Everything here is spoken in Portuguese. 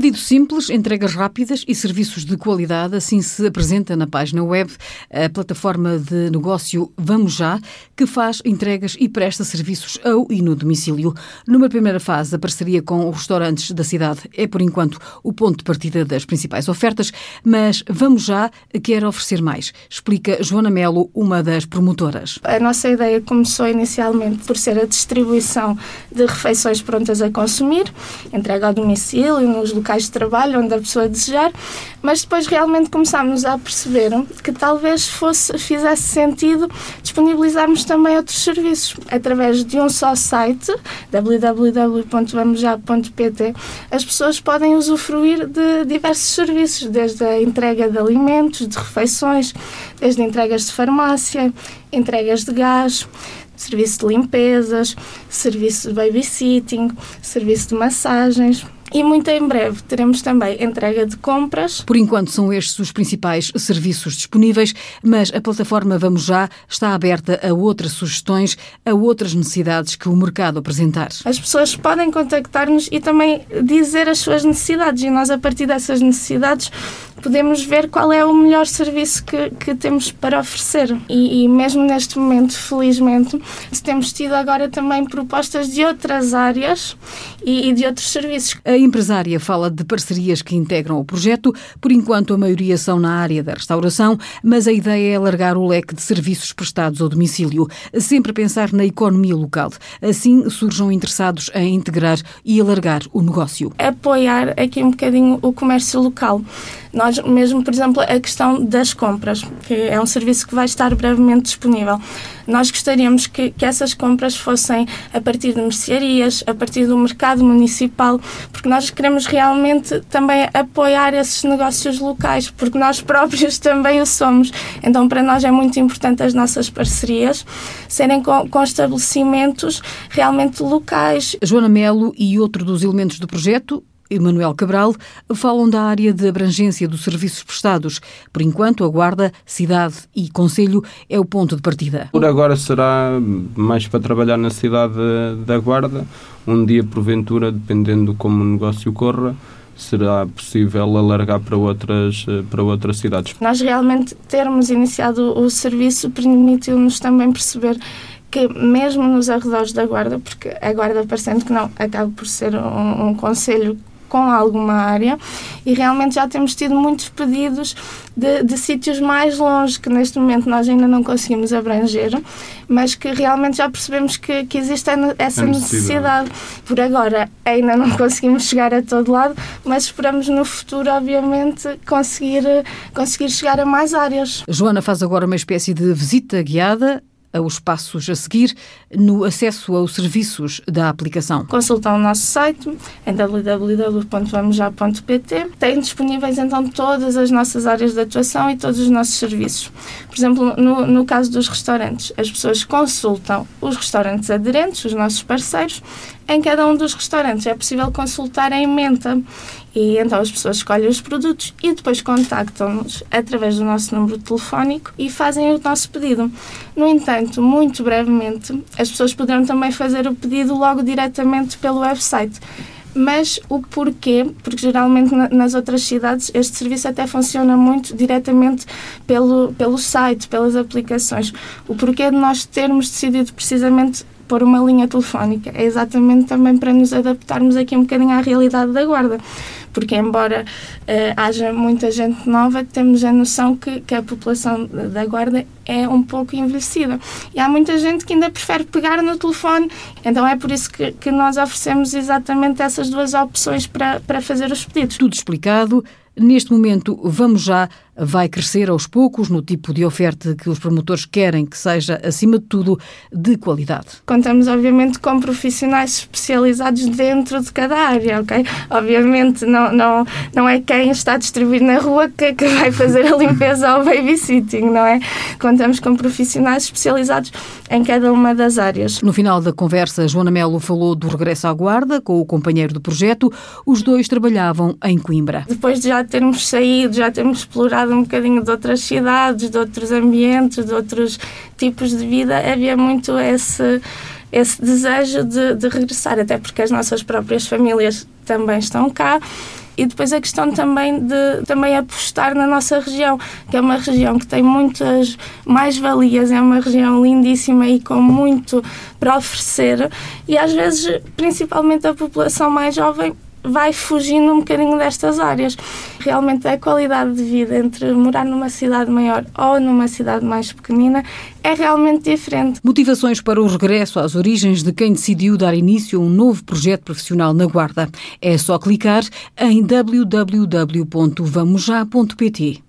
pedido simples, entregas rápidas e serviços de qualidade, assim se apresenta na página web a plataforma de negócio Vamos Já, que faz entregas e presta serviços ao e no domicílio. Numa primeira fase, a parceria com os restaurantes da cidade é, por enquanto, o ponto de partida das principais ofertas, mas Vamos Já quer oferecer mais, explica Joana Melo, uma das promotoras. A nossa ideia começou inicialmente por ser a distribuição de refeições prontas a consumir, entrega ao domicílio, nos locais de trabalho, onde a pessoa desejar, mas depois realmente começámos a perceber que talvez fizesse sentido disponibilizarmos também outros serviços. Através de um só site, www.vamosja.pt, as pessoas podem usufruir de diversos serviços, desde a entrega de alimentos, de refeições, desde entregas de farmácia, entregas de gás, serviço de limpezas, serviço de babysitting, serviço de massagens. E muito em breve teremos também entrega de compras. Por enquanto são estes os principais serviços disponíveis, mas a plataforma Vamos Já está aberta a outras sugestões, a outras necessidades que o mercado apresentar. As pessoas podem contactar-nos e também dizer as suas necessidades e nós, a partir dessas necessidades, podemos ver qual é o melhor serviço que temos para oferecer. E mesmo neste momento, felizmente, temos tido agora também propostas de outras áreas e de outros serviços. A empresária fala de parcerias que integram o projeto. Por enquanto, a maioria são na área da restauração, mas a ideia é alargar o leque de serviços prestados ao domicílio, sempre a pensar na economia local. Assim, surjam interessados em integrar e alargar o negócio. Apoiar aqui um bocadinho o comércio local. Nós mesmo, por exemplo, a questão das compras, que é um serviço que vai estar brevemente disponível. Nós gostaríamos que essas compras fossem a partir de mercearias, a partir do mercado municipal, porque nós queremos realmente também apoiar esses negócios locais, porque nós próprios também o somos. Então, para nós é muito importante as nossas parcerias serem com estabelecimentos realmente locais. Joana Melo e outro dos elementos do projeto, Manuel Cabral, falam da área de abrangência dos serviços prestados. Por enquanto, a Guarda, cidade e concelho é o ponto de partida. Por agora será mais para trabalhar na cidade da Guarda. Um dia, porventura, dependendo como o negócio corra, será possível alargar para outras cidades. Nós realmente termos iniciado o serviço permitiu-nos também perceber que mesmo nos arredores da Guarda, porque a Guarda, parecendo que não, acaba por ser um concelho com alguma área, e realmente já temos tido muitos pedidos de sítios mais longe, que neste momento nós ainda não conseguimos abranger, mas que realmente já percebemos que existe essa necessidade. Por agora ainda não conseguimos chegar a todo lado, mas esperamos no futuro, obviamente, conseguir chegar a mais áreas. Joana faz agora uma espécie de visita guiada aos passos a seguir no acesso aos serviços da aplicação. Consultam o nosso site em www.vamosja.pt. Tem disponíveis então todas as nossas áreas de atuação e todos os nossos serviços. Por exemplo, no caso dos restaurantes, as pessoas consultam os restaurantes aderentes, os nossos parceiros. Em cada um dos restaurantes é possível consultar a ementa e então as pessoas escolhem os produtos e depois contactam-nos através do nosso número telefónico e fazem o nosso pedido. No entanto, muito brevemente, as pessoas poderão também fazer o pedido logo diretamente pelo website. Mas o porquê? Porque geralmente nas outras cidades este serviço até funciona muito diretamente pelo site, pelas aplicações. O porquê de nós termos decidido precisamente por uma linha telefónica é exatamente também para nos adaptarmos aqui um bocadinho à realidade da Guarda, porque embora haja muita gente nova, temos a noção que a população da Guarda é um pouco envelhecida e há muita gente que ainda prefere pegar no telefone, então é por isso que nós oferecemos exatamente essas duas opções para fazer os pedidos. Tudo explicado. Neste momento, Vamos Já vai crescer aos poucos no tipo de oferta que os promotores querem que seja, acima de tudo, de qualidade. Contamos, obviamente, com profissionais especializados dentro de cada área, ok? Obviamente, não é quem está a distribuir na rua que vai fazer a limpeza ou o babysitting, não é? Contamos com profissionais especializados em cada uma das áreas. No final da conversa, Joana Melo falou do regresso à Guarda com o companheiro do projeto. Os dois trabalhavam em Coimbra. Depois de já termos saído, já termos explorado um bocadinho de outras cidades, de outros ambientes, de outros tipos de vida, havia muito esse desejo de regressar, até porque as nossas próprias famílias também estão cá. E depois a questão também de apostar na nossa região, que é uma região que tem muitas mais-valias, é uma região lindíssima e com muito para oferecer, e às vezes, principalmente a população mais jovem, vai fugindo um bocadinho destas áreas. Realmente a qualidade de vida entre morar numa cidade maior ou numa cidade mais pequenina é realmente diferente. Motivações para o regresso às origens de quem decidiu dar início a um novo projeto profissional na Guarda. É só clicar em www.vamosjá.pt.